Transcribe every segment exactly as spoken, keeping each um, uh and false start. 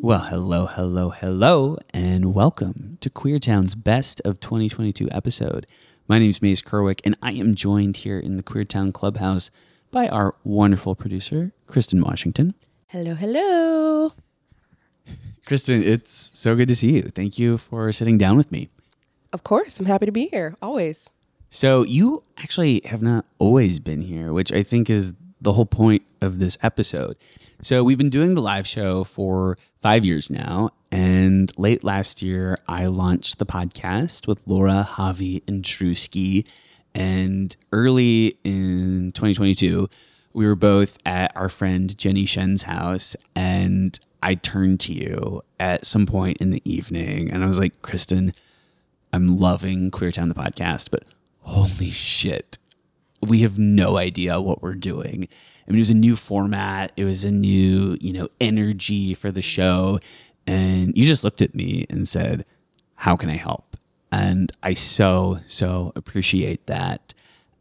Well, hello, hello, hello, and welcome to Queertown's Best of twenty twenty-two episode. My name is Mace Kerwick, and I am joined here in the Queertown Clubhouse by our wonderful producer, Kristen Washington. Hello, hello. Kristen, it's so good to see you. Thank you for sitting down with me. Of course. I'm happy to be here, always. So you actually have not always been here, which I think is the whole point of this episode. So we've been doing the live show for five years now, and late last year, I launched the podcast with Laura, Javi, and Drewski, and early in twenty twenty-two, we were both at our friend Jenny Shen's house, and I turned to you at some point in the evening, and I was like, Kristen, I'm loving Queertown, the podcast, but holy shit, we have no idea what we're doing. I mean, it was a new format. It was a new, you know, energy for the show. And you just looked at me and said, how can I help? And I so, so appreciate that.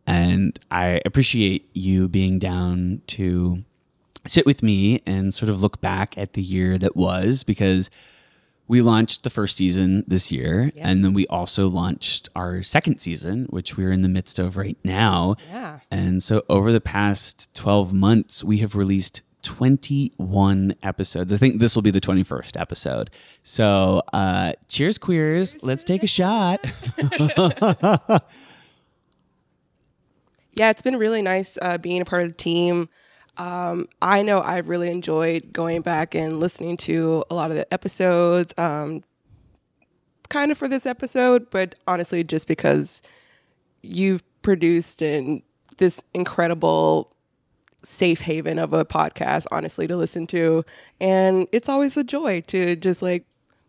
And I appreciate you being down to sit with me and sort of look back at the year that was, because we launched the first season this year, yeah. And then we also launched our second season, which we're in the midst of right now. Yeah. And so over the past twelve months, we have released twenty-one episodes. I think this will be the twenty-first episode. So uh, cheers, queers. Cheers. Let's take a shot. Yeah, it's been really nice uh, being a part of the team. Um, I know I've really enjoyed going back and listening to a lot of the episodes, um, kind of for this episode, but honestly, just because you've produced in this incredible safe haven of a podcast, honestly, to listen to. And it's always a joy to just like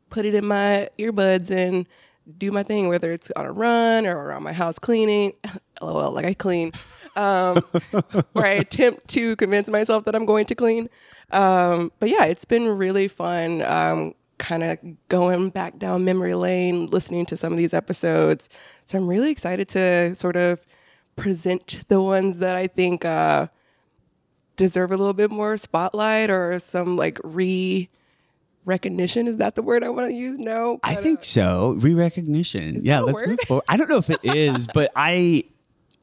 put it in my earbuds and do my thing, whether it's on a run or around my house cleaning. LOL, like I clean, um, or I attempt to convince myself that I'm going to clean. Um, but yeah, it's been really fun um, kind of going back down memory lane, listening to some of these episodes. So I'm really excited to sort of present the ones that I think uh, deserve a little bit more spotlight or some like re- recognition. Is that the word I want to use? No. But, I think uh, so. Re-recognition. Yeah, let's move forward. I don't know if it is, but I,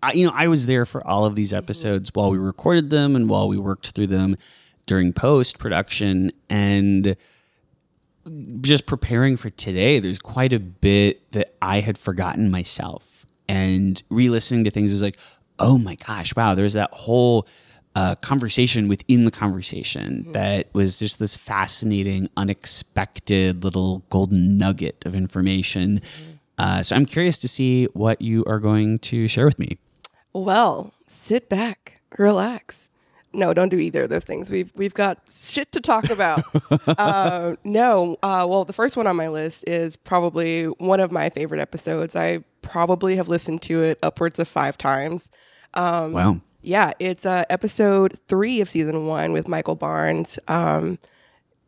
I, you know, I was there for all of these episodes mm-hmm. while we recorded them and while we worked through them during post-production, and just preparing for today, there's quite a bit that I had forgotten myself, and re-listening to things was like, oh my gosh, wow, there's that whole Uh, conversation within the conversation mm-hmm. that was just this fascinating, unexpected little golden nugget of information. Mm-hmm. Uh, so I'm curious to see what you are going to share with me. Well, sit back, relax. No, don't do either of those things. We've we've got shit to talk about. uh, no, uh, well, the first one on my list is probably one of my favorite episodes. I probably have listened to it upwards of five times. Um, wow. Yeah, it's uh, episode three of season one with Michael Barnes. Um,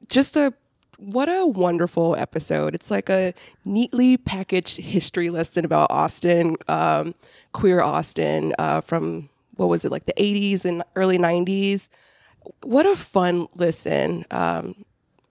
just a what a wonderful episode. It's like a neatly packaged history lesson about Austin, um, queer Austin uh, from, what was it, like the eighties and early nineties. What a fun listen. Um,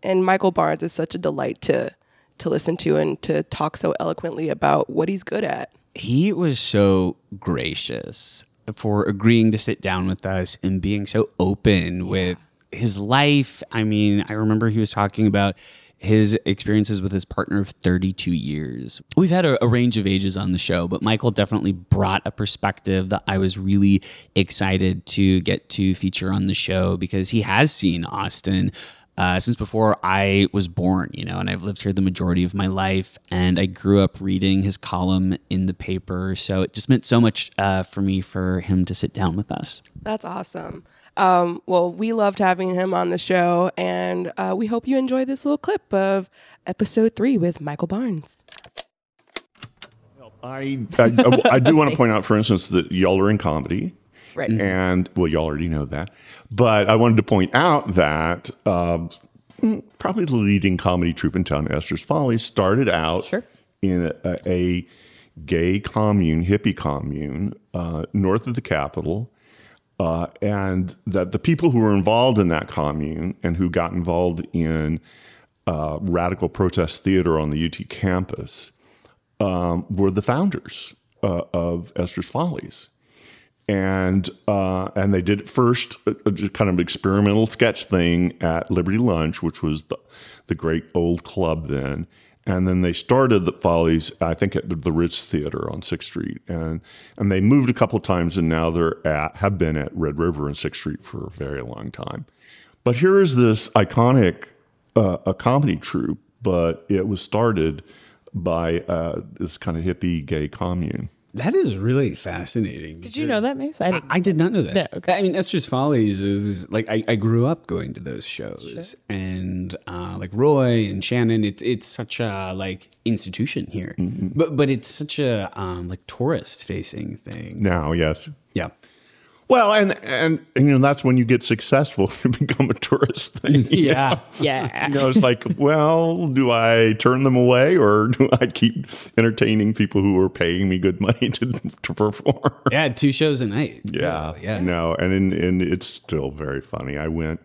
and Michael Barnes is such a delight to to listen to and to talk so eloquently about what he's good at. He was so gracious for agreeing to sit down with us and being so open yeah. with his life. I mean, I remember he was talking about his experiences with his partner of thirty-two years. We've had a, a range of ages on the show, but Michael definitely brought a perspective that I was really excited to get to feature on the show, because he has seen Austin Uh, since before I was born, you know, and I've lived here the majority of my life, and I grew up reading his column in the paper. So it just meant so much uh, for me for him to sit down with us. That's awesome. Um, well, we loved having him on the show, and uh, we hope you enjoy this little clip of episode three with Michael Barnes. I, I, I do want to point out, for instance, that y'all are in comedy. Right. And, well, y'all already know that. But I wanted to point out that uh, probably the leading comedy troupe in town, Esther's Follies, started out sure. in a, a gay commune, hippie commune, uh, north of the Capitol. Uh, and that the people who were involved in that commune and who got involved in uh, radical protest theater on the U T campus um, were the founders uh, of Esther's Follies. And uh, and they did it first, a, a kind of experimental sketch thing at Liberty Lunch, which was the, the great old club then. And then they started the Follies, I think, at the Ritz Theater on sixth street. And and they moved a couple of times, and now they're at, have been at Red River and sixth street for a very long time. But here is this iconic uh, a comedy troupe, but it was started by uh, this kind of hippie gay commune. That is really fascinating. Did you know that, Mace? I, didn't. I, I did not know that. No, okay. I mean, Esther's Follies is, is like I, I grew up going to those shows, sure. and uh, like Roy and Shannon, it's it's such a like institution here, mm-hmm. but but it's such a um, like tourist facing thing now. Yes. Yeah. Well, and, and and you know that's when you get successful, you become a tourist thing. Yeah, know? yeah. You know, it's like, well, do I turn them away or do I keep entertaining people who are paying me good money to to perform? Yeah, two shows a night. Yeah, oh, yeah. No, and in, and it's still very funny. I went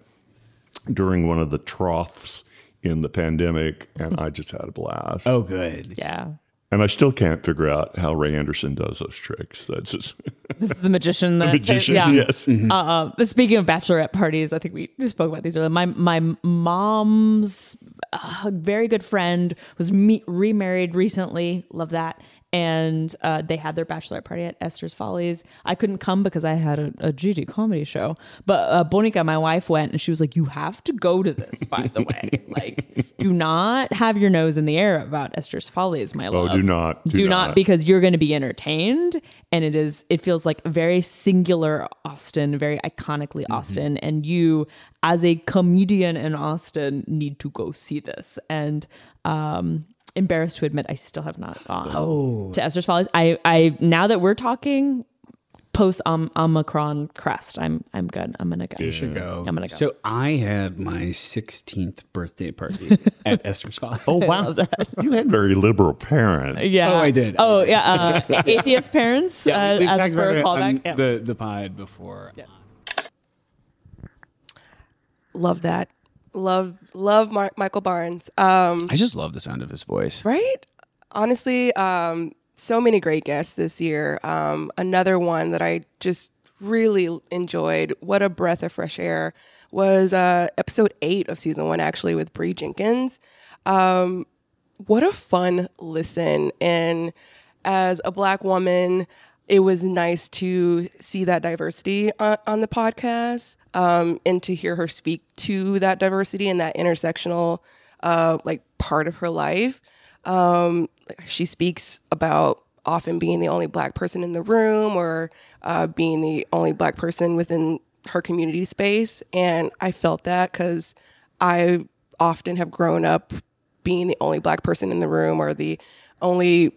during one of the troughs in the pandemic, and I just had a blast. Oh, good. Yeah. And I still can't figure out how Ray Anderson does those tricks. That's just this is the magician. That, the magician, yeah. yes. Mm-hmm. Uh, uh, speaking of bachelorette parties, I think we spoke about these earlier. My my mom's uh, very good friend was me- remarried recently. Love that. And uh, they had their bachelorette party at Esther's Follies. I couldn't come because I had a, a G D comedy show. But uh, Bonica, my wife, went and she was like, you have to go to this, by the way. Like, do not have your nose in the air about Esther's Follies, my love. Oh, do not. Do, do not. not, because you're going to be entertained. And it is. It feels like very singular Austin, very iconically mm-hmm. Austin. And you, as a comedian in Austin, need to go see this. And... um embarrassed to admit I still have not gone oh. to Esther's Follies. I, I now that we're talking post Omicron crest, I'm I'm good. I'm gonna go. You should go. I'm gonna go. So I had my sixteenth birthday party at Esther's Follies. Oh wow. You had very liberal parents. Yeah. Oh I did. Oh yeah. Uh, atheist parents yeah, uh, we, as for a callback. Yeah. The the pod before. Yeah. Love that. Love, love Mar- Michael Barnes. Um, I just love the sound of his voice. Right? Honestly, um, so many great guests this year. Um, another one that I just really enjoyed, what a breath of fresh air, was uh, episode eight of season one, actually, with Bree Jenkins. Um, what a fun listen. And as a Black woman, it was nice to see that diversity on, on the podcast. Um, and to hear her speak to that diversity and that intersectional, uh, like, part of her life. Um, she speaks about often being the only Black person in the room or uh, being the only Black person within her community space. And I felt that because I often have grown up being the only Black person in the room or the only,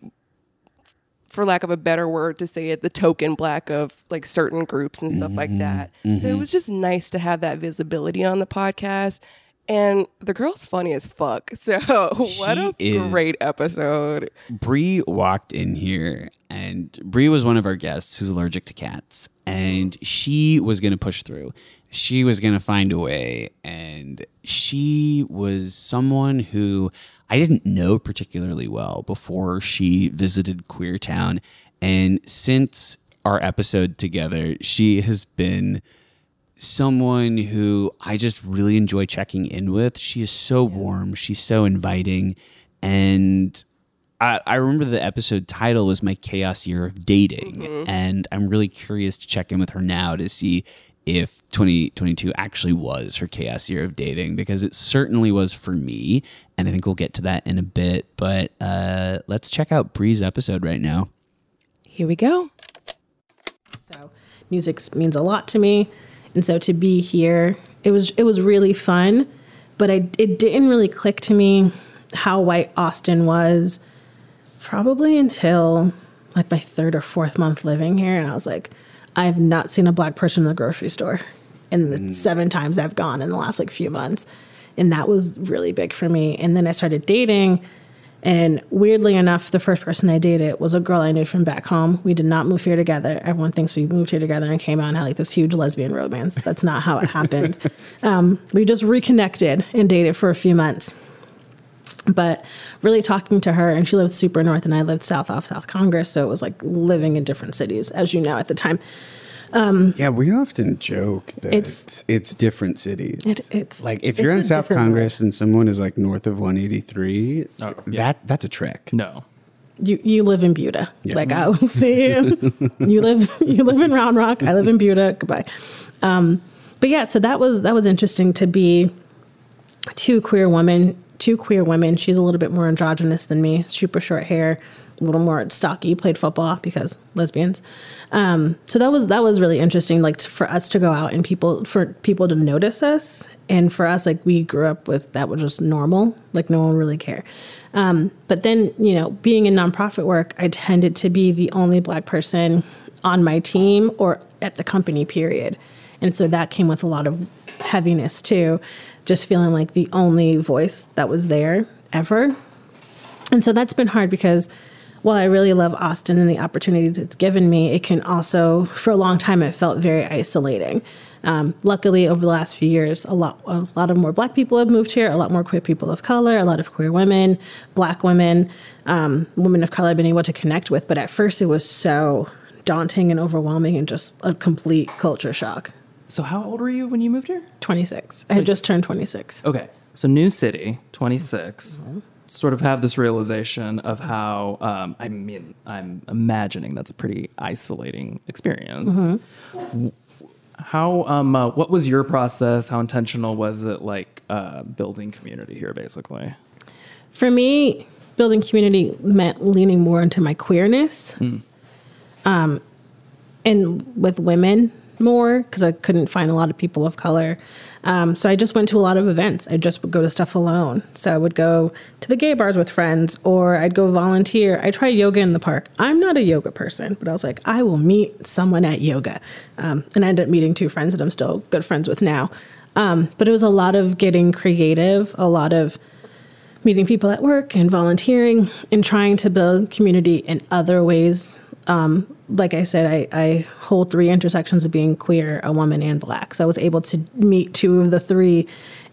for lack of a better word to say it, the token Black of like certain groups and stuff mm-hmm. like that. Mm-hmm. So it was just nice to have that visibility on the podcast. And the girl's funny as fuck. So what a great episode. Bree walked in here and Bree was one of our guests who's allergic to cats. And she was going to push through. She was going to find a way. And she was someone who I didn't know particularly well before she visited Queertown. And since our episode together, she has been someone who I just really enjoy checking in with. She is so yeah. warm. She's so inviting. And I, I remember the episode title was My Chaos Year of Dating. Mm-hmm. And I'm really curious to check in with her now to see if twenty twenty-two actually was her chaos year of dating, because it certainly was for me. And I think we'll get to that in a bit. But uh, let's check out Bree's episode right now. Here we go. So music means a lot to me. And so to be here, it was it was really fun, but I it didn't really click to me how white Austin was probably until like my third or fourth month living here. And I was like, I have not seen a Black person in the grocery store in the mm. seven times I've gone in the last like few months. And that was really big for me. And then I started dating. And weirdly enough, the first person I dated was a girl I knew from back home. We did not move here together. Everyone thinks we moved here together and came out and had like this huge lesbian romance. That's not how it happened. Um, we just reconnected and dated for a few months. But really talking to her, and she lived super north and I lived south off South Congress. So it was like living in different cities, as you know, at the time. Um, yeah, we often joke that it's, it's, it's different cities. It, it's like if you're in South Congress way. And someone is like north of one eighty-three, oh, yeah. that that's a trek. No. You you live in Buda. Yeah. Like I will see you. you live you live in Round Rock. I live in Buda. Goodbye. Um, but yeah, so that was that was interesting to be two queer women. Two queer women. She's a little bit more androgynous than me. Super short hair, a little more stocky. Played football because lesbians. Um, so that was that was really interesting. Like t- for us to go out and people for people to notice us, and for us, like we grew up with that was just normal. Like no one really cared. Um, but then, you know, being in nonprofit work, I tended to be the only Black person on my team or at the company, period. And so that came with a lot of heaviness, too, just feeling like the only voice that was there ever. And so that's been hard because while I really love Austin and the opportunities it's given me, it can also, for a long time, it felt very isolating. Um, luckily, over the last few years, a lot a lot of more Black people have moved here, a lot more queer people of color, a lot of queer women, Black women, um, women of color I've been able to connect with. But at first, it was so daunting and overwhelming and just a complete culture shock. So how old were you when you moved here? twenty-six. I had just turned twenty-six. Okay. So new city, twenty-six. Mm-hmm. Sort of have this realization of how, um, I mean, I'm imagining that's a pretty isolating experience. Mm-hmm. How, um, uh, what was your process? How intentional was it, like, uh, building community here, basically? For me, building community meant leaning more into my queerness, mm. um, and with women more, because I couldn't find a lot of people of color. Um, so I just went to a lot of events. I just would go to stuff alone. So I would go to the gay bars with friends, or I'd go volunteer. I tried yoga in the park. I'm not a yoga person, but I was like, I will meet someone at yoga. Um, and I ended up meeting two friends that I'm still good friends with now. Um, but it was a lot of getting creative, a lot of meeting people at work and volunteering and trying to build community in other ways. Um, like I said, I, I hold three intersections of being queer, a woman, and Black. So I was able to meet two of the three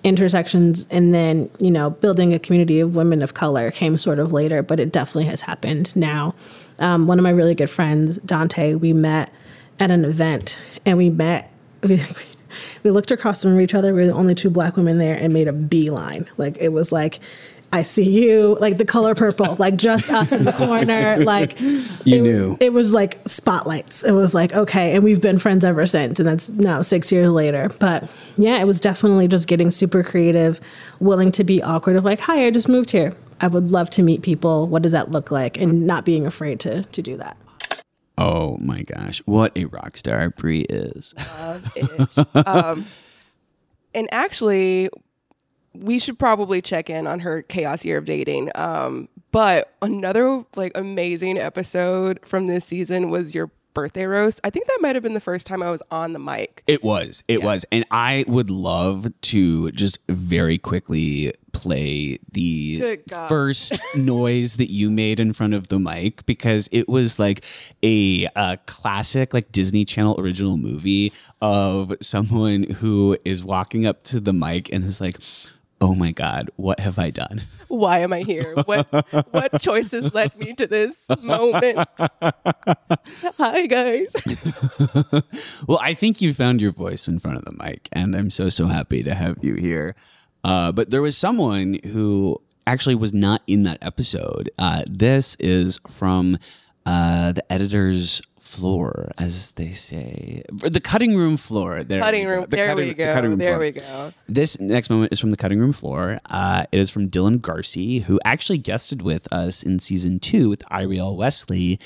intersections, and then, you know, building a community of women of color came sort of later, but it definitely has happened now. Um, one of my really good friends, Dante, we met at an event, and we met, we, we looked across from each other, we were the only two Black women there, and made a beeline. Like, it was like, I see you, like The Color Purple, like just us in the corner. Like you it was, knew. It was like spotlights. It was like, okay. And we've been friends ever since. And that's now six years later. But yeah, it was definitely just getting super creative, willing to be awkward of like, hi, I just moved here. I would love to meet people. What does that look like? And not being afraid to to do that. Oh my gosh. What a rock star Bree is. Love it. um, and actually, we should probably check in on her chaos year of dating. Um, but another like amazing episode from this season was your birthday roast. I think that might have been the first time I was on the mic. It was. It yeah. was. And I would love to just very quickly play the first noise that you made in front of the mic, because it was like a, a classic like Disney Channel original movie of someone who is walking up to the mic and is like, oh my God, what have I done? Why am I here? What what choices led me to this moment? Hi, guys. Well, I think you found your voice in front of the mic, and I'm so, so happy to have you here. Uh, but there was someone who actually was not in that episode. Uh, this is from uh, the editor's floor, as they say, the cutting room floor. There cutting room. The there cutting, we go. The cutting room there floor. we go. This next moment is from the cutting room floor. Uh, it is from Dylan Garcia, who actually guested with us in season two with Iriel Wesley.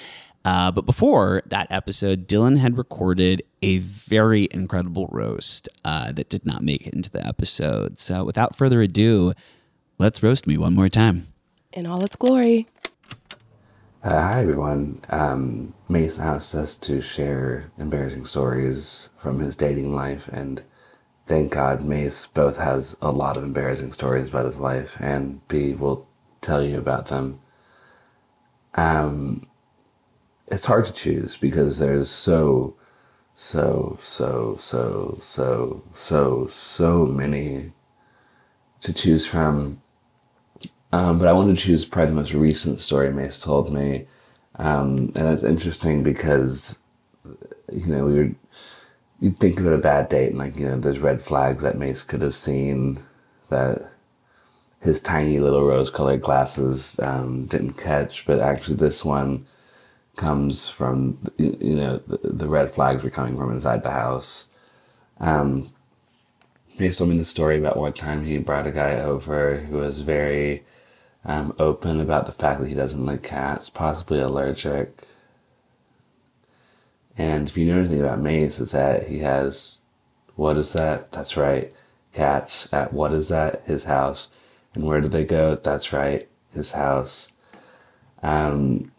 Uh, but before that episode, Dylan had recorded a very incredible roast uh, that did not make it into the episode. So without further ado, let's roast me one more time. In all its glory. Uh, hi, everyone. Um, Mace asked us to share embarrassing stories from his dating life, and thank God Mace both has a lot of embarrassing stories about his life, and B will tell you about them. Um, it's hard to choose because there's so, so, so, so, so, so, so many to choose from. Um, but I wanted to choose probably the most recent story Mace told me. Um, and it's interesting because, you know, we were, you'd think about a bad date and, like, you know, there's red flags that Mace could have seen, that his tiny little rose-colored glasses um, didn't catch. But actually this one comes from, you know, the, the red flags were coming from inside the house. Um, Mace told me the story about one time he brought a guy over who was very um, open about the fact that he doesn't like cats, possibly allergic. And if you know anything about Mace, it's that he has, what is that? That's right. Cats at, what is that? His house. And where do they go? That's right. His house. Um,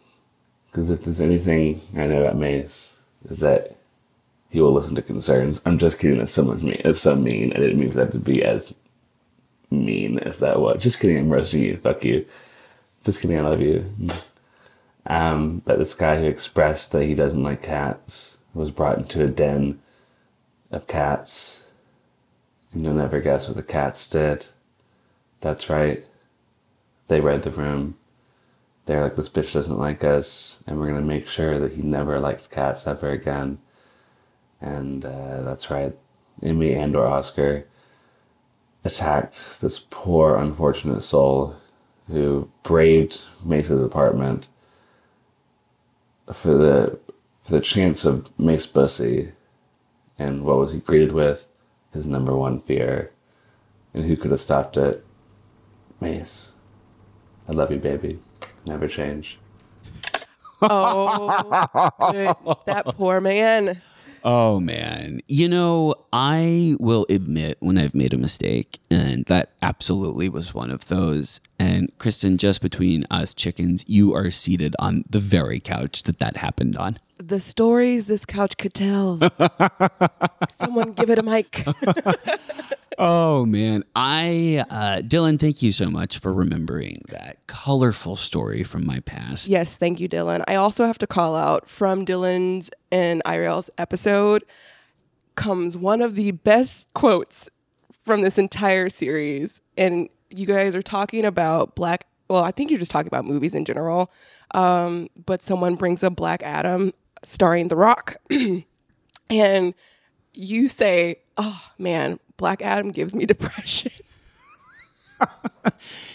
because if there's anything I know about Mace, is that he will listen to concerns. I'm just kidding. That's so mean. That's so mean. I didn't mean for that to be as mean as that was. Just kidding. I'm roasting you. Fuck you. Just kidding. I love you. Um, but this guy who expressed that he doesn't like cats was brought into a den of cats. And you'll never guess what the cats did. That's right. They read the room. They're like, this bitch doesn't like us, and we're going to make sure that he never likes cats ever again. And uh, that's right. Emmy and or Oscar attacked this poor, unfortunate soul who braved Mace's apartment for the for the chance of Mace Bussy. And what was he greeted with? His number one fear. And who could have stopped it? Mace. I love you, baby. Never change. Oh, dude, that poor man. Oh, man. You know, I will admit when I've made a mistake, and that absolutely was one of those. And Kristen, just between us chickens, you are seated on the very couch that that happened on. The stories this couch could tell. Someone give it a mic. Oh, man. I, uh, Dylan, thank you so much for remembering that colorful story from my past. Yes, thank you, Dylan. I also have to call out, from Dylan's and Iriel's episode comes one of the best quotes from this entire series. And you guys are talking about Black, well, I think you're just talking about movies in general, um, but someone brings up Black Adam starring The Rock. And you say, oh, man, Black Adam gives me depression.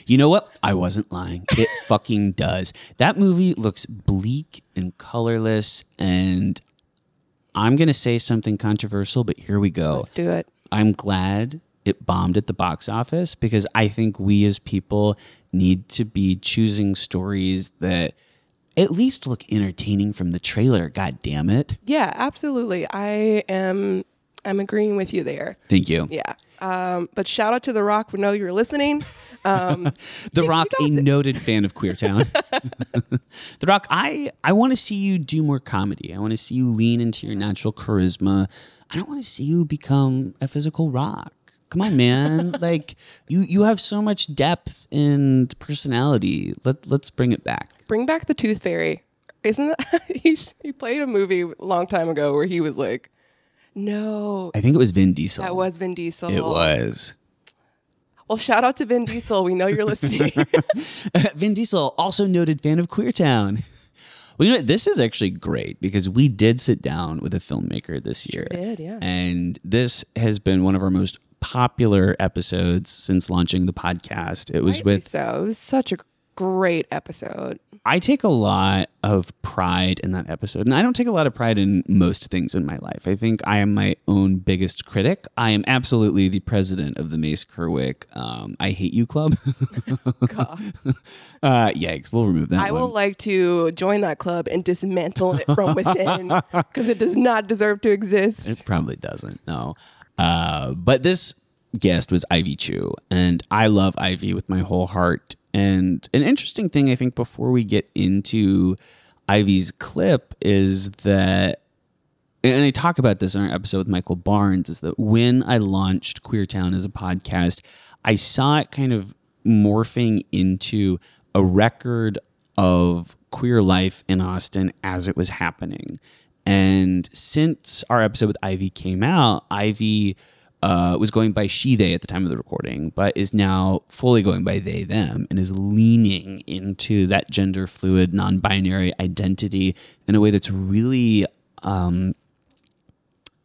You know what? I wasn't lying. It fucking does. That movie looks bleak and colorless, and I'm going to say something controversial, but here we go. Let's do it. I'm glad it bombed at the box office, because I think we as people need to be choosing stories that at least look entertaining from the trailer. God damn it. Yeah, absolutely. I am... I'm agreeing with you there. Thank you. Yeah. Um, but shout out to The Rock. We know you're listening. Um, the Rock, a th- noted fan of Queer Town. The Rock, I, I want to see you do more comedy. I want to see you lean into your natural charisma. I don't want to see you become a physical rock. Come on, man. Like, you, you have so much depth and personality. Let, let's bring it back. Bring back the Tooth Fairy. Isn't that, he, he played a movie a long time ago where he was like, no. I think it was Vin Diesel. That was Vin Diesel. It was. Well, shout out to Vin Diesel. We know you're listening. Vin Diesel, also noted fan of Queer Town. Well, you know, this is actually great because we did sit down with a filmmaker this year. Sure did, yeah. And this has been one of our most popular episodes since launching the podcast. It was Rightly with. So it was such a great episode. I take a lot of pride in that episode, and I don't take a lot of pride in most things in my life. I think I am my own biggest critic. I am absolutely the president of the Mace Kerwick um, I Hate You Club. God. Uh, yikes, we'll remove that I one. Will like to join that club and dismantle it from within, because it does not deserve to exist. It probably doesn't, no. Uh, but this guest was Ivy Chu, and I love Ivy with my whole heart. And an interesting thing, I think, before we get into Ivy's clip is that, and I talk about this in our episode with Michael Barnes, is that when I launched Queer Town as a podcast, I saw it kind of morphing into a record of queer life in Austin as it was happening. And since our episode with Ivy came out, Ivy uh, was going by she, they at the time of the recording, but is now fully going by they, them, and is leaning into that gender fluid, non-binary identity in a way that's really, um,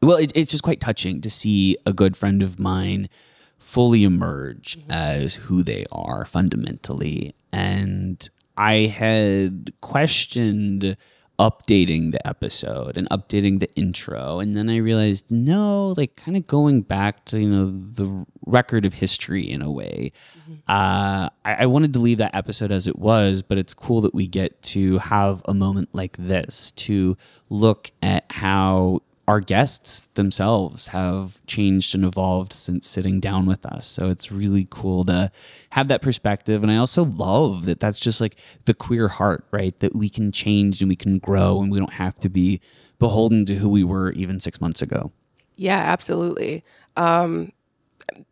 well, it, it's just quite touching to see a good friend of mine fully emerge mm-hmm. as who they are fundamentally. And I had questioned updating the episode and updating the intro, and then I realized, no, like kind of going back to, you know, the record of history in a way. Mm-hmm. Uh, I, I wanted to leave that episode as it was, but it's cool that we get to have a moment like this to look at how our guests themselves have changed and evolved since sitting down with us. So it's really cool to have that perspective. And I also love that that's just like the queer heart, right? That we can change and we can grow and we don't have to be beholden to who we were even six months ago. Yeah, absolutely. Um,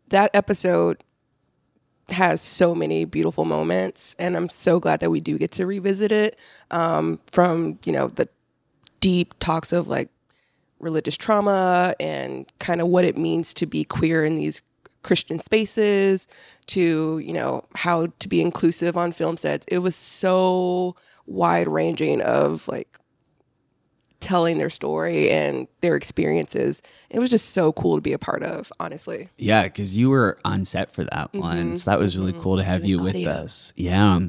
that episode has so many beautiful moments, and I'm so glad that we do get to revisit it, um, from, you know, the deep talks of like religious trauma and kind of what it means to be queer in these Christian spaces, to, you know, how to be inclusive on film sets. It was so wide ranging of like telling their story and their experiences. It was just so cool to be a part of, honestly. Yeah, because you were on set for that mm-hmm. one. So that was really mm-hmm. cool to have you audio. with us. Yeah.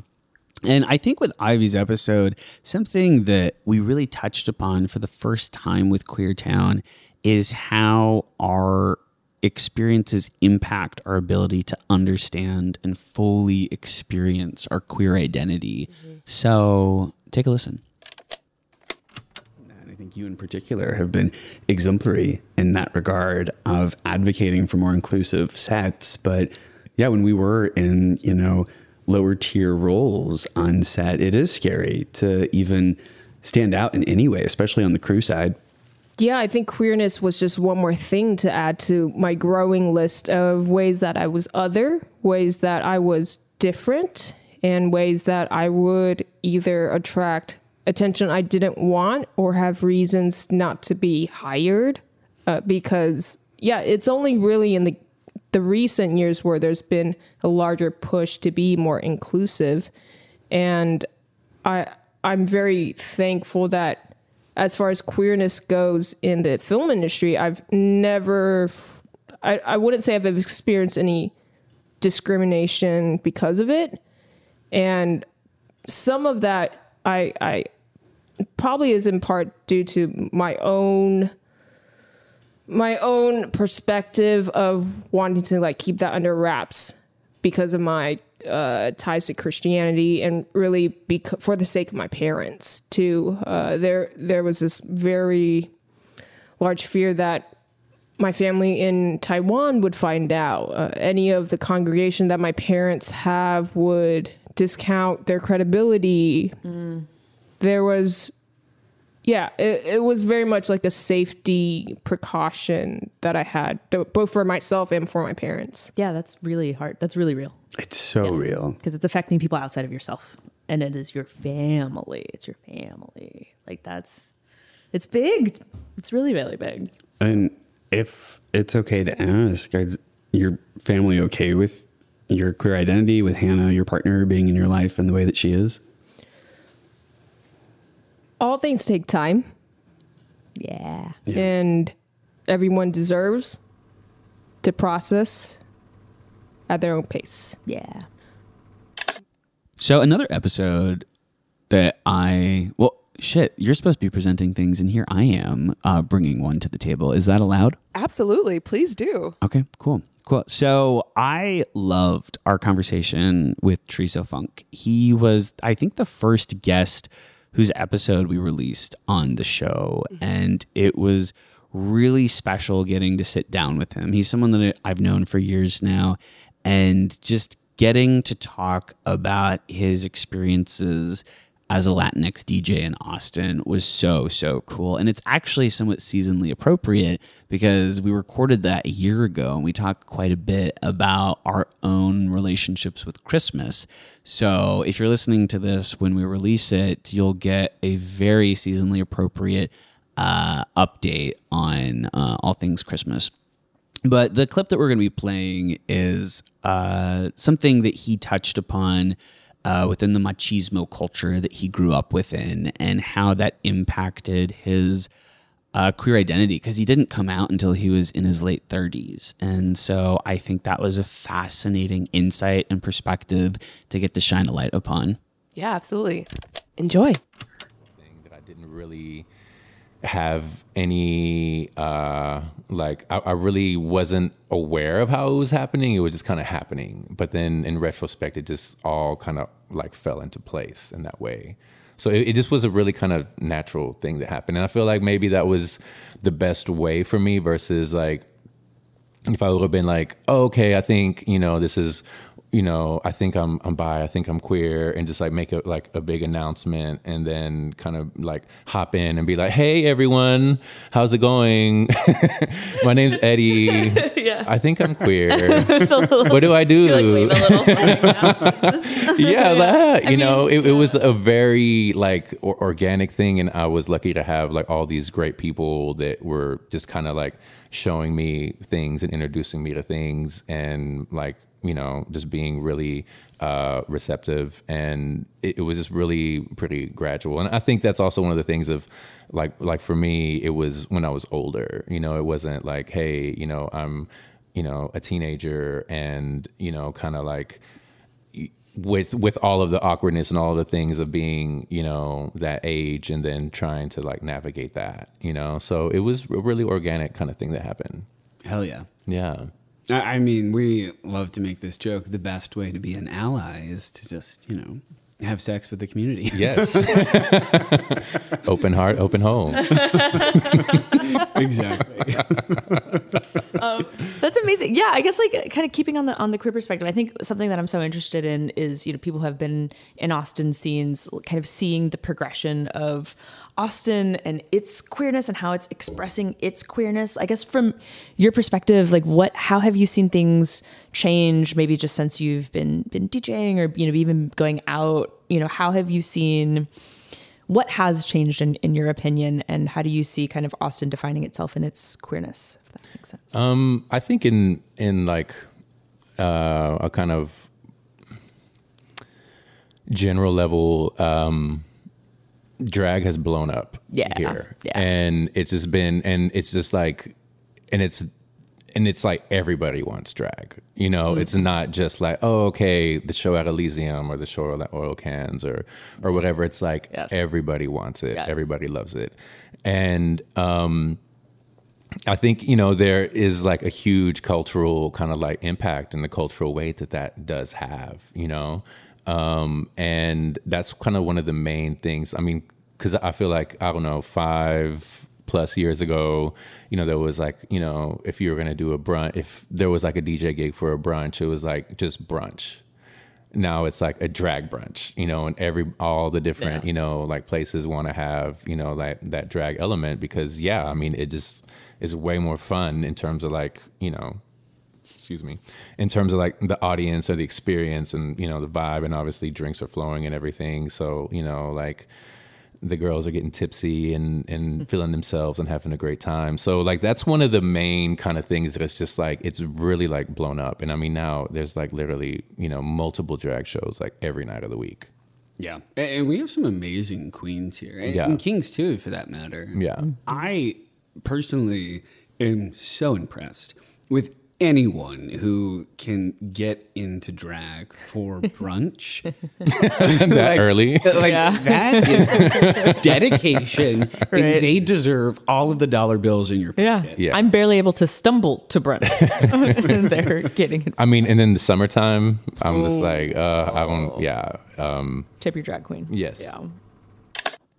And I think with Ivy's episode, something that we really touched upon for the first time with Queer Town is how our experiences impact our ability to understand and fully experience our queer identity. Mm-hmm. So take a listen. I think you in particular have been exemplary in that regard of advocating for more inclusive sets. But yeah, when we were in, you know, lower tier roles on set, it is scary to even stand out in any way, especially on the crew side. Yeah, I think queerness was just one more thing to add to my growing list of ways that I was other, ways that I was different, and ways that I would either attract attention I didn't want or have reasons not to be hired. Uh, because, yeah, it's only really in the the recent years where there's been a larger push to be more inclusive. And I, I'm very thankful that as far as queerness goes in the film industry, I've never, I, I wouldn't say I've experienced any discrimination because of it. And some of that I, I probably is in part due to my own my own perspective of wanting to like keep that under wraps because of my uh, ties to Christianity, and really bec- for the sake of my parents too. Uh, there, there was this very large fear that my family in Taiwan would find out. Uh, any of the congregation that my parents have would discount their credibility. Mm. There was... Yeah, it, it was very much like a safety precaution that I had, both for myself and for my parents. Yeah, that's really hard. That's really real. It's so yeah. real. Because it's affecting people outside of yourself. And it is your family. It's your family. Like, that's, it's big. It's really, really big. So. And if it's okay to ask, is your family okay with your queer identity, with Hannah, your partner, being in your life and the way that she is? All things take time. Yeah. yeah. And everyone deserves to process at their own pace. Yeah. So another episode that I... Well, shit, you're supposed to be presenting things, and here I am uh, bringing one to the table. Is that allowed? Absolutely. Please do. Okay, cool. Cool. So I loved our conversation with Treso Funk. He was, I think, the first guest... whose episode we released on the show. And it was really special getting to sit down with him. He's someone that I've known for years now. And just getting to talk about his experiences as a Latinx D J in Austin was so, so cool. And it's actually somewhat seasonally appropriate because we recorded that a year ago, and we talked quite a bit about our own relationships with Christmas. So if you're listening to this when we release it, you'll get a very seasonally appropriate uh, update on uh, all things Christmas. But the clip that we're going to be playing is uh, something that he touched upon uh, within the machismo culture that he grew up within and how that impacted his uh, queer identity, because he didn't come out until he was in his late thirties. And so I think that was a fascinating insight and perspective to get to shine a light upon. Yeah, absolutely. Enjoy. That I didn't really... have any uh like I, I really wasn't aware of how it was happening. It was just kind of happening, but then in retrospect it just all kind of like fell into place in that way. So it, it just was a really kind of natural thing that happened, and I feel like maybe that was the best way for me versus like if I would have been like, oh, okay, I think, you know, this is, you know, I think I'm I'm bi, I think I'm queer, and just like make a like a big announcement and then kind of like hop in and be like, hey everyone, how's it going? My name's Eddie. Yeah. I think I'm queer. Little, what do I do? Like, yeah, that, you I know, mean, it, yeah. It was a very like or- organic thing, and I was lucky to have like all these great people that were just kind of like showing me things and introducing me to things and like, you know, just being really uh, receptive. And it, it was just really pretty gradual. And I think that's also one of the things of like, like for me, it was when I was older, you know, it wasn't like, hey, you know, I'm, you know, a teenager and, you know, kind of like with, with all of the awkwardness and all the things of being, you know, that age and then trying to like navigate that, you know? So it was a really organic kind of thing that happened. Hell yeah. Yeah. I mean, we love to make this joke. The best way to be an ally is to just, you know, have sex with the community. Yes. Open heart, open home. Exactly. um, that's amazing. Yeah, I guess like kind of keeping on the on the queer perspective, I think something that I'm so interested in is, you know, people who have been in Austin scenes kind of seeing the progression of Austin and its queerness and how it's expressing its queerness. I guess from your perspective, like what, how have you seen things change maybe just since you've been, been DJing or, you know, even going out, you know, how have you seen, what has changed in, in your opinion, and how do you see kind of Austin defining itself in its queerness? If that makes sense. Um, I think in, in like uh, a kind of general level, um, drag has blown up yeah, here yeah. and it's just been, and it's just like, and it's, and it's like everybody wants drag, you know, mm-hmm. It's not just like, oh, okay, the show at Elysium or the show at Oil Cans or, or whatever. It's like, yes. Everybody wants it. Yes. Everybody loves it. And, um, I think, you know, there is like a huge cultural kind of like impact and the cultural weight that that does have, you know? Um, and that's kind of one of the main things. I mean, cause I feel like, I don't know, five plus years ago, you know, there was like, you know, if you were going to do a brunch, if there was like a D J gig for a brunch, it was like just brunch. Now it's like a drag brunch, you know, and every, all the different, yeah. you know, like places want to have, you know, like that drag element because yeah, I mean, it just is way more fun in terms of like, you know, excuse me, in terms of like the audience or the experience and, you know, the vibe, and obviously drinks are flowing and everything. So, you know, like the girls are getting tipsy and, and feeling themselves and having a great time. So like, that's one of the main kind of things that it's just like, it's really like blown up. And I mean, now there's like literally, you know, multiple drag shows like every night of the week. Yeah. And we have some amazing queens here and, yeah. and kings too, for that matter. Yeah. I personally am so impressed with anyone who can get into drag for brunch that like, early, like yeah. that is dedication, right. And they deserve all of the dollar bills in your pocket. Yeah, yeah. I'm barely able to stumble to brunch. They're getting it. I mean, and in the summertime, I'm just like, uh, I don't, yeah. Um, Tip your drag queen. Yes. Yeah.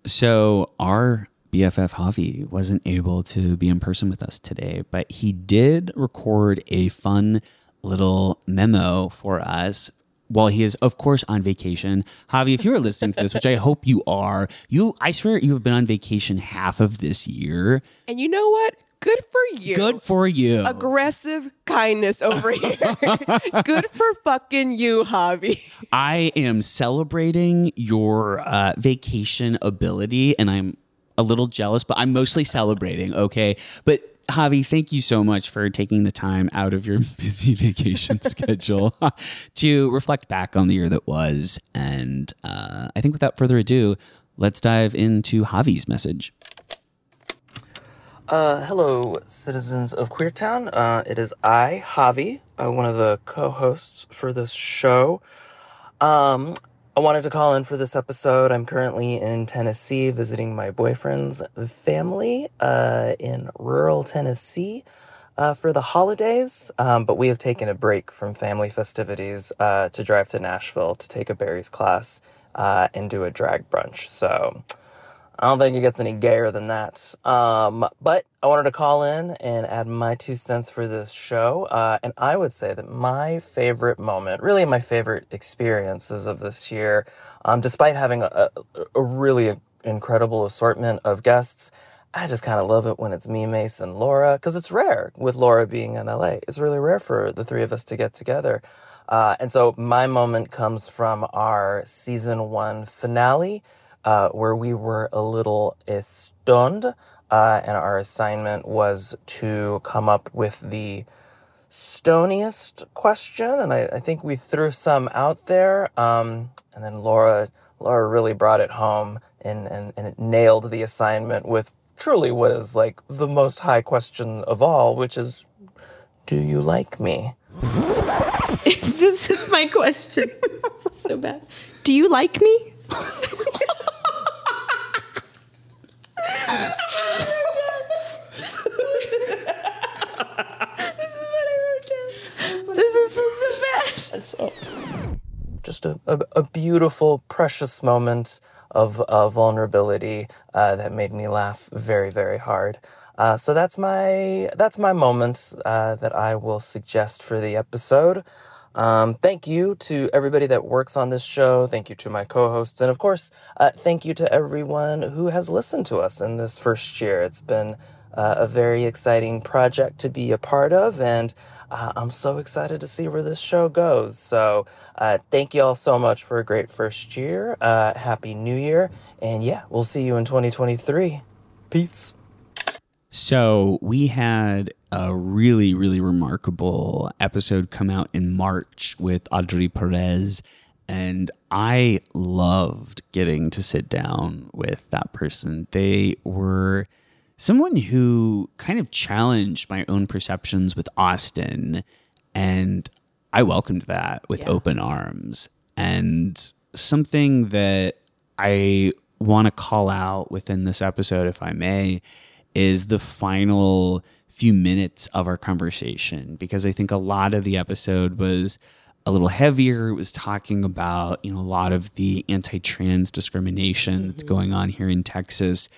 So our B F F Javi wasn't able to be in person with us today, but he did record a fun little memo for us while he is, of course, on vacation. Javi, if you are listening to this, which I hope you are, you I swear you have been on vacation half of this year. And you know what? Good for you. Good for you. Aggressive kindness over here. Good for fucking you, Javi. I am celebrating your uh, vacation ability, and I'm a little jealous, but I'm mostly celebrating, okay? But Javi, thank you so much for taking the time out of your busy vacation schedule to reflect back on the year that was. And uh, I think without further ado, let's dive into Javi's message. Uh, hello, citizens of Queertown. Uh, it is I, Javi, uh, one of the co-hosts for this show. Um, I wanted to call in for this episode. I'm currently in Tennessee visiting my boyfriend's family uh, in rural Tennessee uh, for the holidays. Um, but we have taken a break from family festivities uh, to drive to Nashville to take a Barry's class uh, and do a drag brunch. So I don't think it gets any gayer than that. Um, but I wanted to call in and add my two cents for this show. Uh, and I would say that my favorite moment, really my favorite experiences of this year, um, despite having a, a really incredible assortment of guests, I just kind of love it when it's me, Mace, and Laura, because it's rare with Laura being in L A. It's really rare for the three of us to get together. Uh, and so my moment comes from our season one finale, Uh, where we were a little stunned, uh, and our assignment was to come up with the stoniest question, and I, I think we threw some out there, um, and then Laura Laura really brought it home, and, and, and it nailed the assignment with truly what is, like, the most high question of all, which is, do you like me? This is my question. This is so bad. Do you like me? So, just a, a, a beautiful, precious moment of uh, vulnerability uh, that made me laugh very, very hard. Uh, so that's my that's my moment uh, that I will suggest for the episode. Um, thank you to everybody that works on this show. Thank you to my co-hosts. And of course, uh, thank you to everyone who has listened to us in this first year. It's been Uh, a very exciting project to be a part of, and uh, I'm so excited to see where this show goes. So uh, thank you all so much for a great first year. Uh, Happy New Year, and yeah, we'll see you in twenty twenty-three. Peace. So we had a really, really remarkable episode come out in March with Audrey Perez, and I loved getting to sit down with that person. They were someone who kind of challenged my own perceptions with Austin, and I welcomed that with yeah. open arms. And something that I want to call out within this episode, if I may, is the final few minutes of our conversation, because I think a lot of the episode was a little heavier. It was talking about, you know, a lot of the anti-trans discrimination mm-hmm. that's going on here in Texas.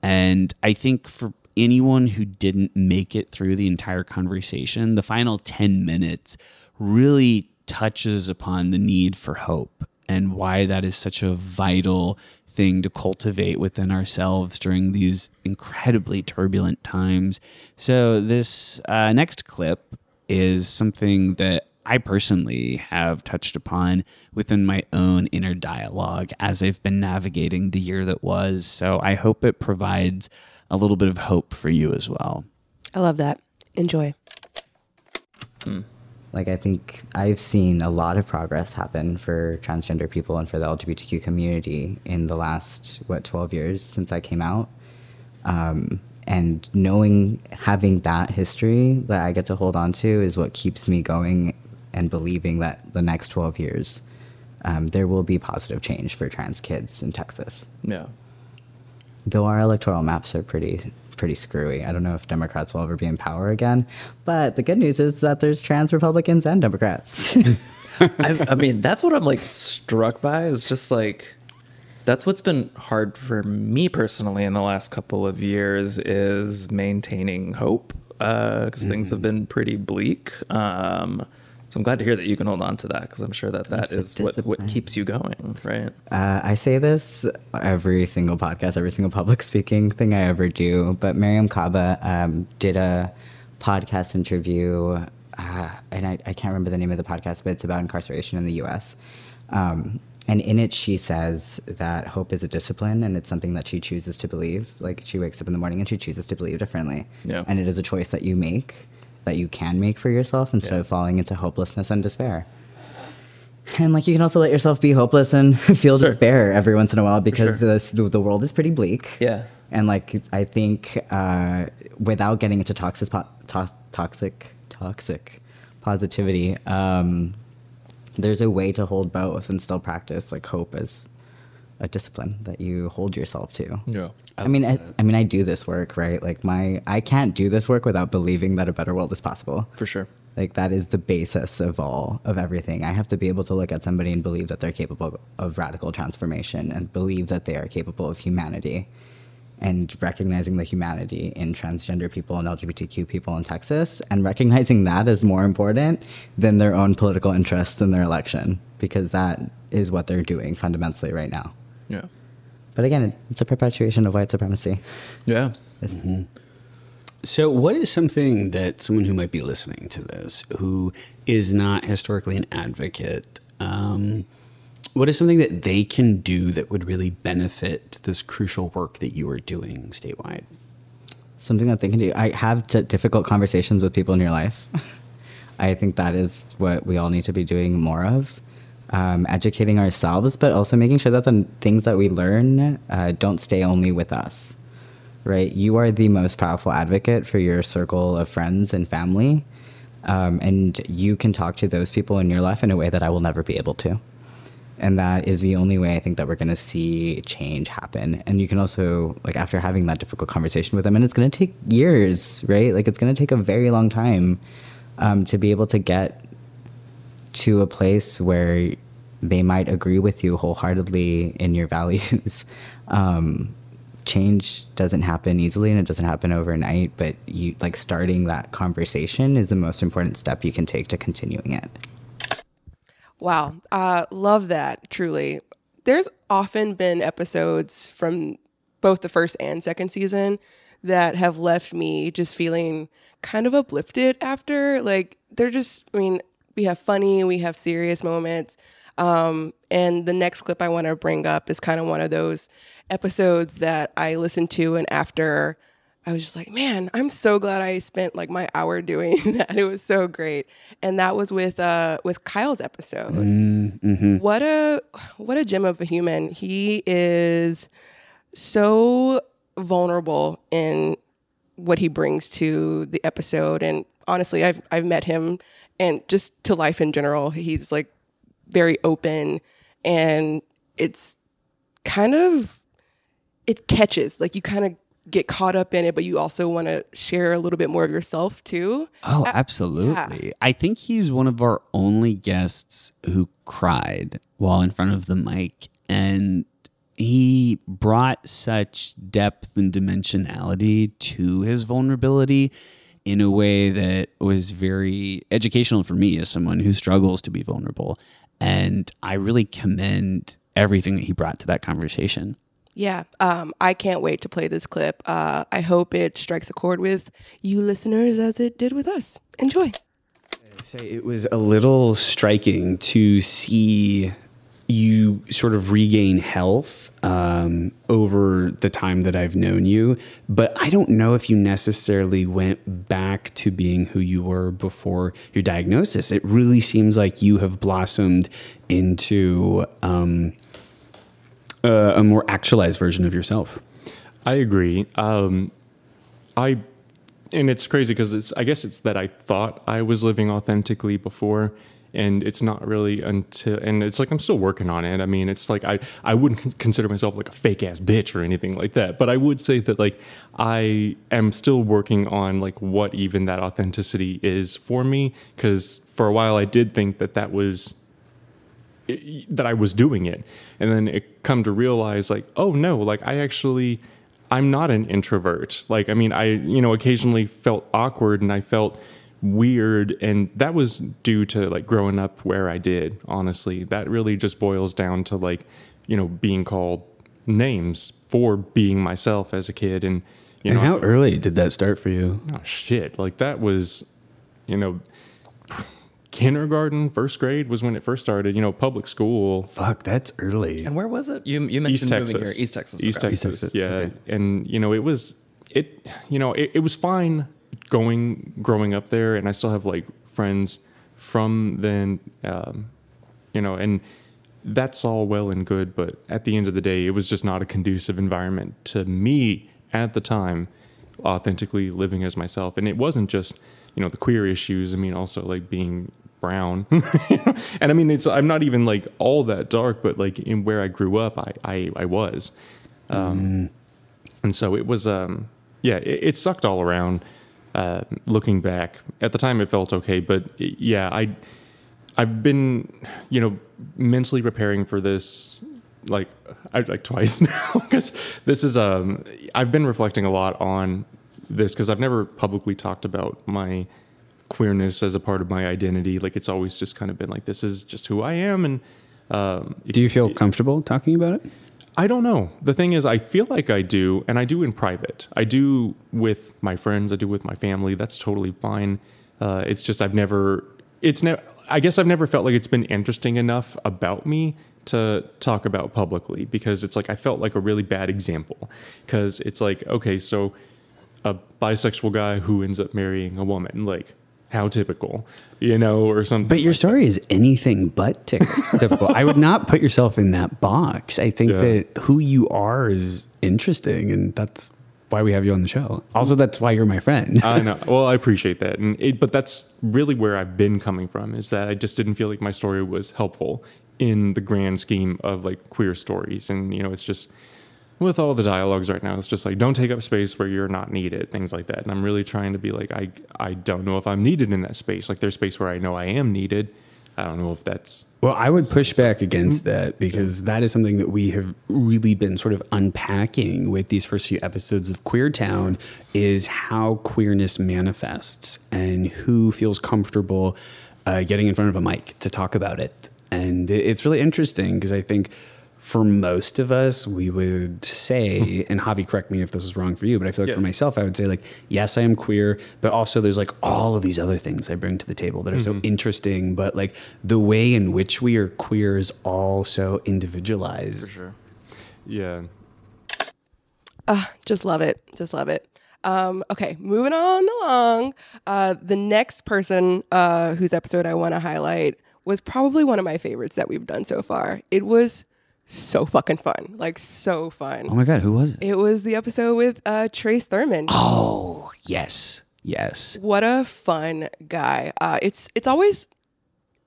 And I think for anyone who didn't make it through the entire conversation, the final ten minutes really touches upon the need for hope and why that is such a vital thing to cultivate within ourselves during these incredibly turbulent times. So this uh, next clip is something that I personally have touched upon within my own inner dialogue as I've been navigating the year that was. So I hope it provides a little bit of hope for you as well. I love that. Enjoy. Hmm. Like, I think I've seen a lot of progress happen for transgender people and for the L G B T Q community in the last, what, twelve years since I came out. Um, and knowing, having that history that I get to hold on to is what keeps me going and believing that the next twelve years, um, there will be positive change for trans kids in Texas. Yeah. Though our electoral maps are pretty pretty screwy. I don't know if Democrats will ever be in power again, but the good news is that there's trans Republicans and Democrats. I, I mean, that's what I'm, like, struck by is just, like, that's what's been hard for me personally in the last couple of years is maintaining hope, because uh, mm. things have been pretty bleak. Um So I'm glad to hear that you can hold on to that, because I'm sure that that is what, what keeps you going, right? Uh, I say this every single podcast, every single public speaking thing I ever do, but Mariam Kaba um, did a podcast interview, uh, and I, I can't remember the name of the podcast, but it's about incarceration in the U S. Um, And in it, she says that hope is a discipline and it's something that she chooses to believe. Like, she wakes up in the morning and she chooses to believe differently. Yeah. And it is a choice that you make, that you can make for yourself instead yeah. of falling into hopelessness and despair. And, like, you can also let yourself be hopeless and feel sure. despair every once in a while because sure. the, the world is pretty bleak. Yeah. And, like, I think uh, without getting into toxic, po- to- toxic, toxic positivity, um, there's a way to hold both and still practice, like, hope as a discipline that you hold yourself to. Yeah. I, I mean, I, I mean, I do this work, right? Like, my, I can't do this work without believing that a better world is possible. For sure. Like, that is the basis of all, of everything. I have to be able to look at somebody and believe that they're capable of radical transformation and believe that they are capable of humanity. And recognizing the humanity in transgender people and L G B T Q people in Texas, and recognizing that is more important than their own political interests in their election, because that is what they're doing fundamentally right now. Yeah. But again, it's a perpetuation of white supremacy. Yeah. Mm-hmm. So what is something that someone who might be listening to this, who is not historically an advocate, um, what is something that they can do that would really benefit this crucial work that you are doing statewide? Something that they can do. I have t- difficult conversations with people in your life. I think that is what we all need to be doing more of. Um, educating ourselves, but also making sure that the things that we learn uh, don't stay only with us, right? You are the most powerful advocate for your circle of friends and family. Um, and you can talk to those people in your life in a way that I will never be able to. And that is the only way I think that we're going to see change happen. And you can also, like, after having that difficult conversation with them, and it's going to take years, right? Like, it's going to take a very long time um, to be able to get to a place where they might agree with you wholeheartedly in your values. Um, change doesn't happen easily and it doesn't happen overnight, but you, like, starting that conversation is the most important step you can take to continuing it. Wow. Uh, love that, truly. There's often been episodes from both the first and second season that have left me just feeling kind of uplifted after. Like, they're just, I mean, we have funny, we have serious moments. Um, and the next clip I want to bring up is kind of one of those episodes that I listened to, and after I was just like, man, I'm so glad I spent, like, my hour doing that. It was so great. And that was with uh, with Kyle's episode. Mm-hmm. What a what a gem of a human. He is so vulnerable in what he brings to the episode. And honestly, I've I've met him, and just to life in general, he's, like, very open, and it's kind of, it catches, like, you kind of get caught up in it, but you also want to share a little bit more of yourself too. Oh, absolutely. Yeah. I think he's one of our only guests who cried while in front of the mic, and he brought such depth and dimensionality to his vulnerability in a way that was very educational for me as someone who struggles to be vulnerable. And I really commend everything that he brought to that conversation. Yeah, um, I can't wait to play this clip. Uh, I hope it strikes a chord with you listeners as it did with us. Enjoy. It was a little striking to see you sort of regain health um, over the time that I've known you, but I don't know if you necessarily went back to being who you were before your diagnosis. It really seems like you have blossomed into... Um, Uh, a more actualized version of yourself. I agree. Um, I, and it's crazy because it's, I guess it's that I thought I was living authentically before, and it's not really until, and it's like, I'm still working on it. I mean, it's like, I, I wouldn't consider myself like a fake ass bitch or anything like that, but I would say that, like, I am still working on, like, what even that authenticity is for me. 'Cause for a while I did think that that was, that I was doing it. And then it come to realize, like, oh no, like, I actually, I'm not an introvert. Like, I mean, I, you know, occasionally felt awkward and I felt weird. And that was due to, like, growing up where I did, honestly. That really just boils down to, like, you know, being called names for being myself as a kid. And, you know, and how early did that start for you? Oh shit. Like, that was, you know, kindergarten, first grade was when it first started. You know, public school. Fuck, that's early. And where was it? You you mentioned East moving here, East Texas. East okay. Texas, East Texas. Yeah, okay. And you know it was it. You know it, it was fine going growing up there, and I still have like friends from then. Um, you know, and that's all well and good, but at the end of the day, it was just not a conducive environment to me at the time. Authentically living as myself, and it wasn't just you know the queer issues. I mean, also like being brown, and I mean, it's I'm not even like all that dark, but like in where I grew up, I I, I was, um, mm. and so it was, um, yeah, it, it sucked all around. Uh, looking back, at the time, it felt okay, but it, yeah, I I've been you know mentally preparing for this. Like I like twice now because this is um I've been reflecting a lot on this because I've never publicly talked about my queerness as a part of my identity. Like it's always just kind of been like this is just who I am. And um, do you feel it, comfortable talking about it? I don't know. The thing is, I feel like I do, and I do in private. I do with my friends. I do with my family. That's totally fine. Uh, it's just I've never. It's never. I guess I've never felt like it's been interesting enough about me to talk about publicly, because it's like I felt like a really bad example, because it's like, okay, so a bisexual guy who ends up marrying a woman, like how typical, you know, or something. But your like story that. Is anything but typical. I would not put yourself in that box. I think yeah. that who you are is interesting, and that's why we have you on the show. Also, that's why you're my friend. I know. Well, I appreciate that. And it, but that's really where I've been coming from, is that I just didn't feel like my story was helpful in the grand scheme of like queer stories. And, you know, it's just with all the dialogues right now, it's just like, don't take up space where you're not needed, things like that. And I'm really trying to be like, I, I don't know if I'm needed in that space. Like there's space where I know I am needed. I don't know if that's... Well, I would push back against that, because that is something that we have really been sort of unpacking with these first few episodes of Queer Town, is how queerness manifests and who feels comfortable uh, getting in front of a mic to talk about it. And it's really interesting, because I think for most of us, we would say, and Javi, correct me if this is wrong for you, but I feel like yeah. for myself, I would say like, yes, I am queer, but also there's like all of these other things I bring to the table that are mm-hmm. so interesting, but like the way in which we are queer is all so individualized. For sure. Yeah. Uh, just love it. Just love it. Um, okay, moving on along. Uh, the next person uh, whose episode I want to highlight was probably one of my favorites that we've done so far. It was so fucking fun. Like, so fun. Oh, my God. Who was it? It was the episode with uh, Trace Thurman. Oh, yes. Yes. What a fun guy. Uh, it's it's always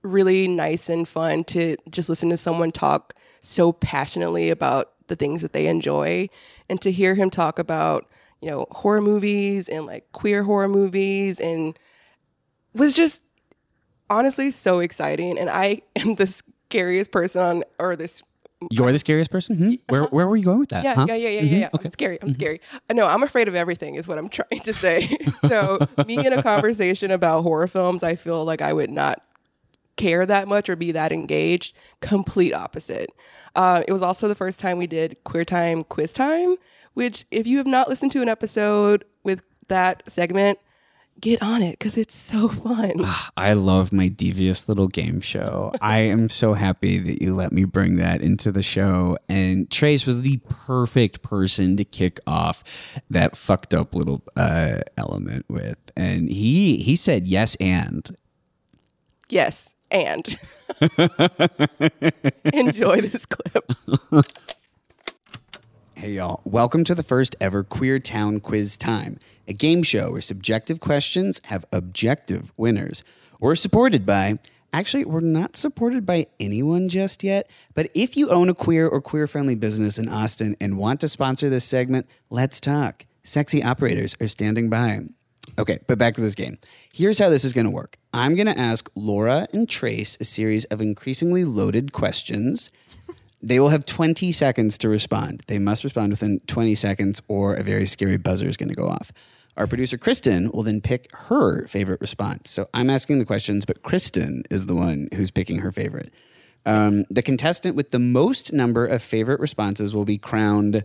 really nice and fun to just listen to someone talk so passionately about the things that they enjoy, and to hear him talk about, you know, horror movies and, like, queer horror movies, and was just... honestly so exciting. And I am the scariest person on or this you're the scariest person mm-hmm. where where were you going with that yeah huh? yeah yeah yeah mm-hmm. yeah, yeah. Okay. I'm scary I'm mm-hmm. scary I know I'm afraid of everything is what I'm trying to say. So me in a conversation about horror films, I feel like I would not care that much or be that engaged. Complete opposite. Uh it was also the first time we did Queer Time Quiz Time, which if you have not listened to an episode with that segment, get on it, because it's so fun. I love my devious little game show. I am so happy that you let me bring that into the show. And Trace was the perfect person to kick off that fucked up little uh, element with. And he he said yes and. Yes and. Enjoy this clip. Hey, y'all. Welcome to the first ever Queer Town Quiz Time, a game show where subjective questions have objective winners. We're supported by... Actually, we're not supported by anyone just yet, but if you own a queer or queer-friendly business in Austin and want to sponsor this segment, let's talk. Sexy operators are standing by. Okay, but back to this game. Here's how this is going to work. I'm going to ask Laura and Trace a series of increasingly loaded questions... They will have twenty seconds to respond. They must respond within twenty seconds or a very scary buzzer is going to go off. Our producer, Kristen, will then pick her favorite response. So I'm asking the questions, but Kristen is the one who's picking her favorite. Um, the contestant with the most number of favorite responses will be crowned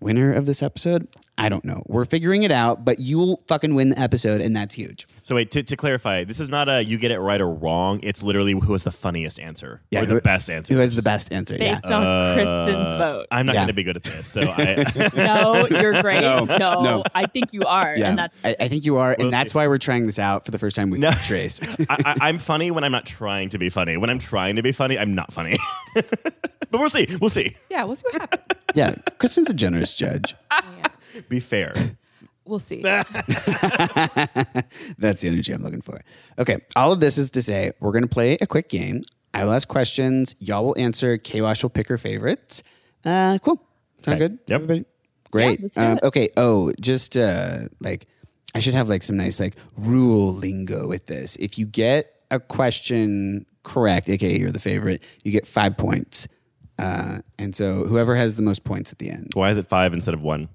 winner of this episode? I don't know. We're figuring it out, but you'll fucking win the episode, and that's huge. So wait, to, to clarify, this is not a you get it right or wrong. It's literally who has the funniest answer yeah, or the who, best answer. Who has the best answer, Based yeah. on uh, Kristen's vote. I'm not yeah. going to be good at this. So I, No, you're great. No, no, no, I think you are. Yeah. And that's I, I think you are, we'll and that's see. why we're trying this out for the first time with no. Trace. I, I, I'm funny when I'm not trying to be funny. When I'm trying to be funny, I'm not funny. But we'll see. We'll see. Yeah, we'll see what happens. Yeah, Kristen's a generous judge. Yeah. Be fair. We'll see. That's the energy I'm looking for. Okay, all of this is to say we're going to play a quick game. I will ask questions. Y'all will answer. K-Wash will pick her favorites. Uh, cool. Sound okay. good? Yep. Everybody? Great. Yeah, um, okay, oh, just uh, like I should have like some nice like rule lingo with this. If you get a question correct, aka you're the favorite, you get five points. Uh, and so whoever has the most points at the end. Why is it five instead of one?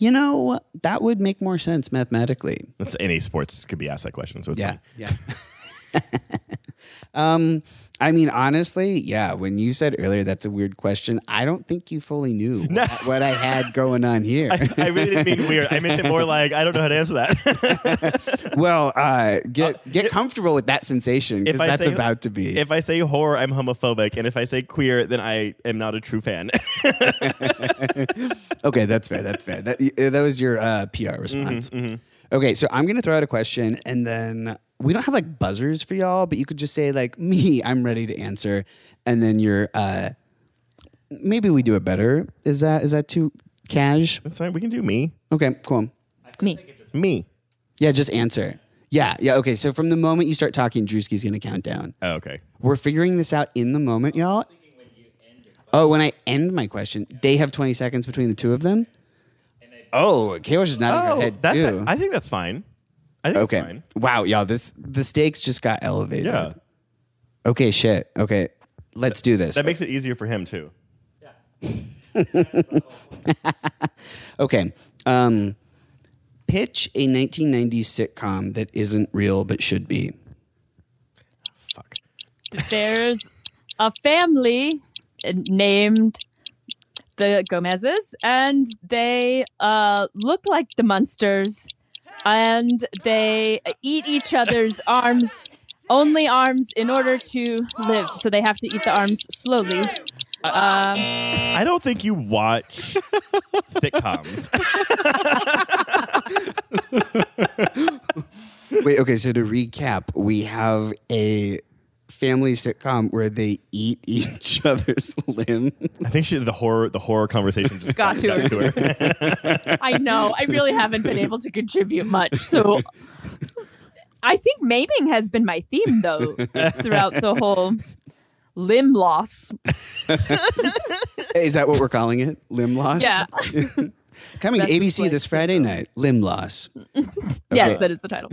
You know, that would make more sense mathematically. That's any sports could be asked that question. So it's yeah, fine. yeah. um, I mean, honestly, yeah. When you said earlier that's a weird question, I don't think you fully knew no. what, what I had going on here. I, I really didn't mean weird. I meant it more like I don't know how to answer that. well, uh, get uh, get if, comfortable with that sensation because that's say, about to be. If I say horror, I'm homophobic, and if I say queer, then I am not a true fan. Okay, that's fair. That's fair. That that was your uh, P R response. Mm-hmm, mm-hmm. Okay, so I'm gonna throw out a question, and then. We don't have like buzzers for y'all, but you could just say like me, I'm ready to answer, and then you're. Uh, maybe we do it better. Is that is that too cash? That's fine. We can do me. Okay, cool. Me, me. Yeah, just answer. Yeah, yeah. Okay, so from the moment you start talking, Drewski's gonna count down. Oh, okay. We're figuring this out in the moment, y'all. When you end your oh, when I end my question, yeah. They have twenty seconds between the two of them. Oh, K-Wash is not oh, in her head. That's a, I think that's fine. I think okay. It's fine. Wow, y'all, this the stakes just got elevated. Yeah. Okay, shit. Okay, let's that, do this. That makes it easier for him too. Yeah. Okay. Um, pitch a nineteen nineties sitcom that isn't real but should be. Fuck. There's a family named the Gomezes, and they uh, look like the Munsters. And they eat each other's arms, only arms, in order to live. So they have to eat the arms slowly. Um, I don't think you watch sitcoms. Wait, okay, so to recap, we have a family sitcom where they eat each other's limb. I think she, the horror the horror conversation just got, got to her. To her. I know. I really haven't been able to contribute much. So I think maiming has been my theme, though, throughout the whole limb loss. Is that what we're calling it? Limb loss? Yeah. Coming Best to A B C place. This Friday night, Limb Loss. Okay. Yes, that is the title.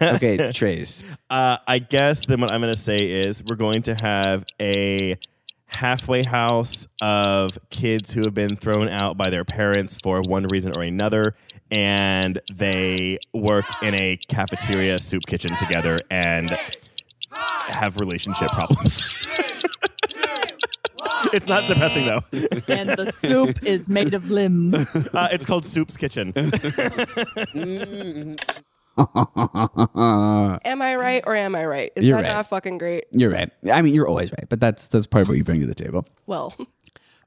Okay, Trace. Uh, I guess then what I'm going to say is we're going to have a halfway house of kids who have been thrown out by their parents for one reason or another, and they work in a cafeteria soup kitchen together and have relationship problems. It's not depressing, though. And the soup is made of limbs. Uh, it's called Soup's Kitchen. Am I right or am I right? Is you're that right. not fucking great? You're right. I mean, you're always right, but that's that's part of what you bring to the table. Well.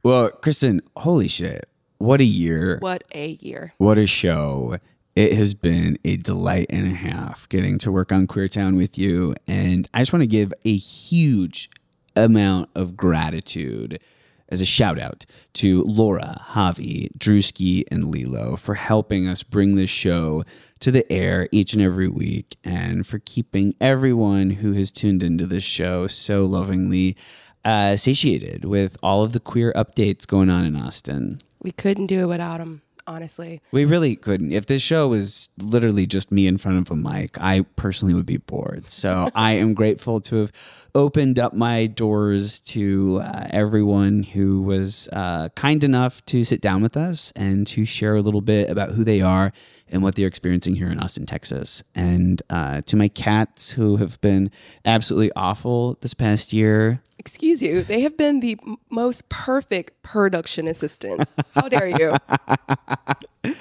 Well, Kristen, holy shit. What a year. What a year. What a show. It has been a delight and a half getting to work on Queer Town with you. And I just want to give a huge amount of gratitude as a shout out to Laura, Javi, Drewski, and Lilo for helping us bring this show to the air each and every week and for keeping everyone who has tuned into this show so lovingly uh, satiated with all of the queer updates going on in Austin. We couldn't do it without them. Honestly, we really couldn't. If this show was literally just me in front of a mic, I personally would be bored. So I am grateful to have opened up my doors to uh, everyone who was uh, kind enough to sit down with us and to share a little bit about who they are and what they're experiencing here in Austin, Texas. And uh, to my cats who have been absolutely awful this past year, excuse you, they have been the m- most perfect production assistants. How dare you?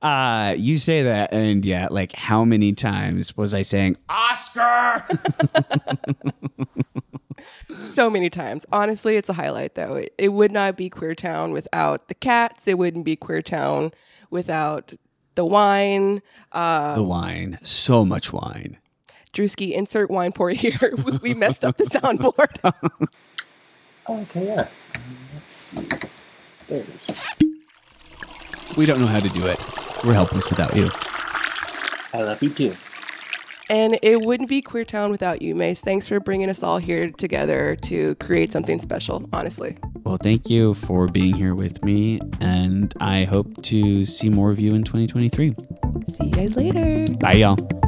Uh, you say that, and yeah, like how many times was I saying, Oscar? So many times. Honestly, it's a highlight, though. It, it would not be Queer Town without the cats. It wouldn't be Queer Town without the wine. Um, the wine. So much wine. Drewski, insert wine pour here. We messed up the soundboard. Oh, okay, yeah. Let's see. There it is. We don't know how to do it. We're helpless without you. I love you, too. And it wouldn't be Queer Town without you, Mace. Thanks for bringing us all here together to create something special, honestly. Well, thank you for being here with me, and I hope to see more of you in twenty twenty-three. See you guys later. Bye, y'all.